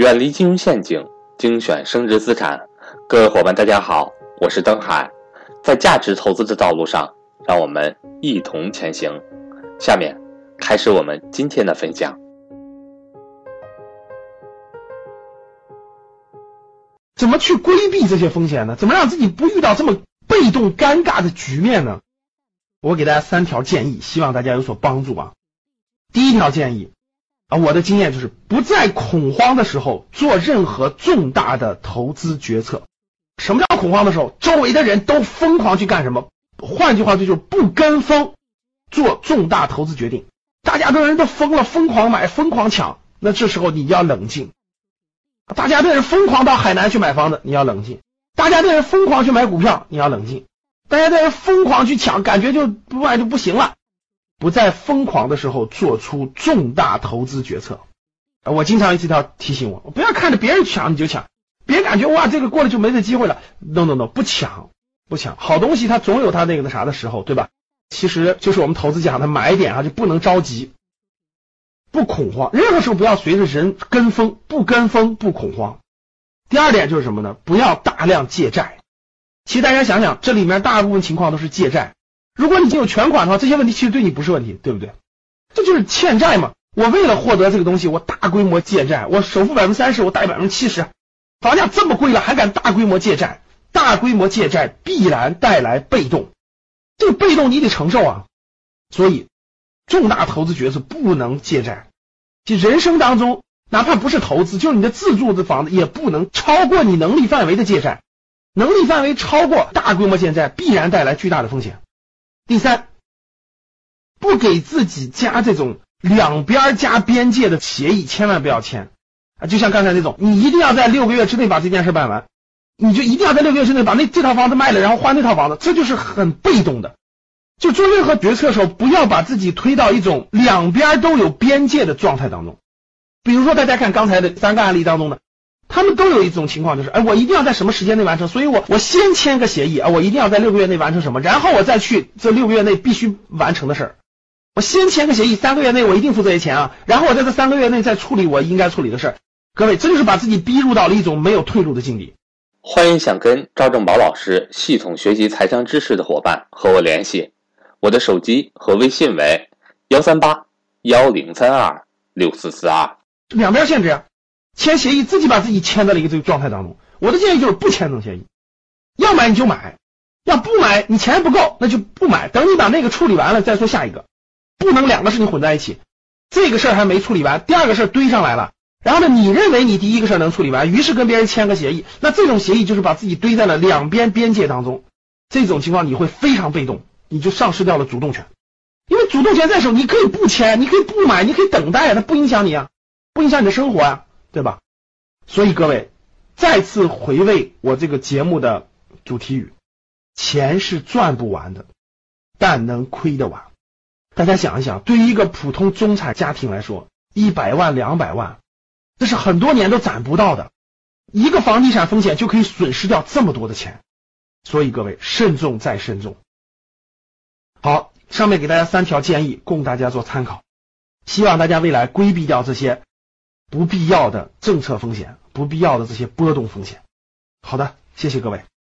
远离金融陷阱，精选升值资产。各位伙伴大家好，我是登海。在价值投资的道路上，让我们一同前行。下面开始我们今天的分享。怎么去规避这些风险呢？怎么让自己不遇到这么被动尴尬的局面呢？我给大家三条建议，希望大家有所帮助啊。第一条建议我的经验就是不在恐慌的时候做任何重大的投资决策。什么叫恐慌的时候？周围的人都疯狂去干什么？换句话就是不跟风做重大投资决定。大家的人都疯了，疯狂买，疯狂抢，那这时候你要冷静。大家的人疯狂到海南去买房子，你要冷静；大家的人疯狂去买股票，你要冷静；大家的人疯狂去抢，感觉就不买就不行了。不在疯狂的时候做出重大投资决策。我经常一直要提醒我不要看着别人抢你就抢，别人感觉哇这个过了就没这机会了。No， 不抢，好东西它总有它那个的啥的时候，对吧？其实就是我们投资讲的买点啊，就不能着急。不恐慌，任何时候不要随着人跟风，不跟风不恐慌。第二点就是什么呢？不要大量借债。其实大家想想，这里面大部分情况都是借债。如果你已经有全款的话，这些问题其实对你不是问题，对不对？这就是欠债嘛。我为了获得这个东西，我大规模借债，我首付 30%， 我贷 70%， 房价这么贵了还敢大规模借债。大规模借债必然带来被动，这个被动你得承受啊。所以重大投资决策不能借债。其实人生当中，哪怕不是投资，就是你的自住的房子，也不能超过你能力范围的借债。能力范围超过，大规模借债必然带来巨大的风险。第三，不给自己加这种两边加边界的协议，千万不要签啊！就像刚才那种，你一定要在6个月之内把这件事办完，你就一定要在6个月之内把这套房子卖了，然后换那套房子，这就是很被动的。就做任何决策的时候，不要把自己推到一种两边都有边界的状态当中。比如说大家看刚才的3个案例当中呢，他们都有一种情况，就是我一定要在什么时间内完成，所以我先签个协议啊，我一定要在6个月内完成什么，然后我再去这6个月内必须完成的事儿。我先签个协议，3个月内我一定付这些钱啊，然后我在这3个月内再处理我应该处理的事儿。各位，这就是把自己逼入到了一种没有退路的境地。欢迎想跟赵正宝老师系统学习财商知识的伙伴和我联系。我的手机和微信为 138-1032-6442。 两边限制签协议，自己把自己签在了一个这个状态当中。我的建议就是不签这种协议，要买你就买，要不买你钱不够那就不买，等你把那个处理完了再说下一个。不能两个事情混在一起，这个事儿还没处理完，第二个事儿堆上来了，然后呢你认为你第一个事儿能处理完，于是跟别人签个协议，那这种协议就是把自己堆在了两边边界当中。这种情况你会非常被动，你就丧失掉了主动权。因为主动权在手，你可以不签，你可以不买，你可以等待啊，它不影响你啊，不影响你的生活啊，对吧？所以各位，再次回味我这个节目的主题语，钱是赚不完的，但能亏得完。大家想一想，对于一个普通中产家庭来说，100万200万这是很多年都攒不到的，一个房地产风险就可以损失掉这么多的钱。所以各位，慎重再慎重。好，上面给大家3条建议供大家做参考，希望大家未来规避掉这些不必要的政策风险，不必要的这些波动风险。好的，谢谢各位。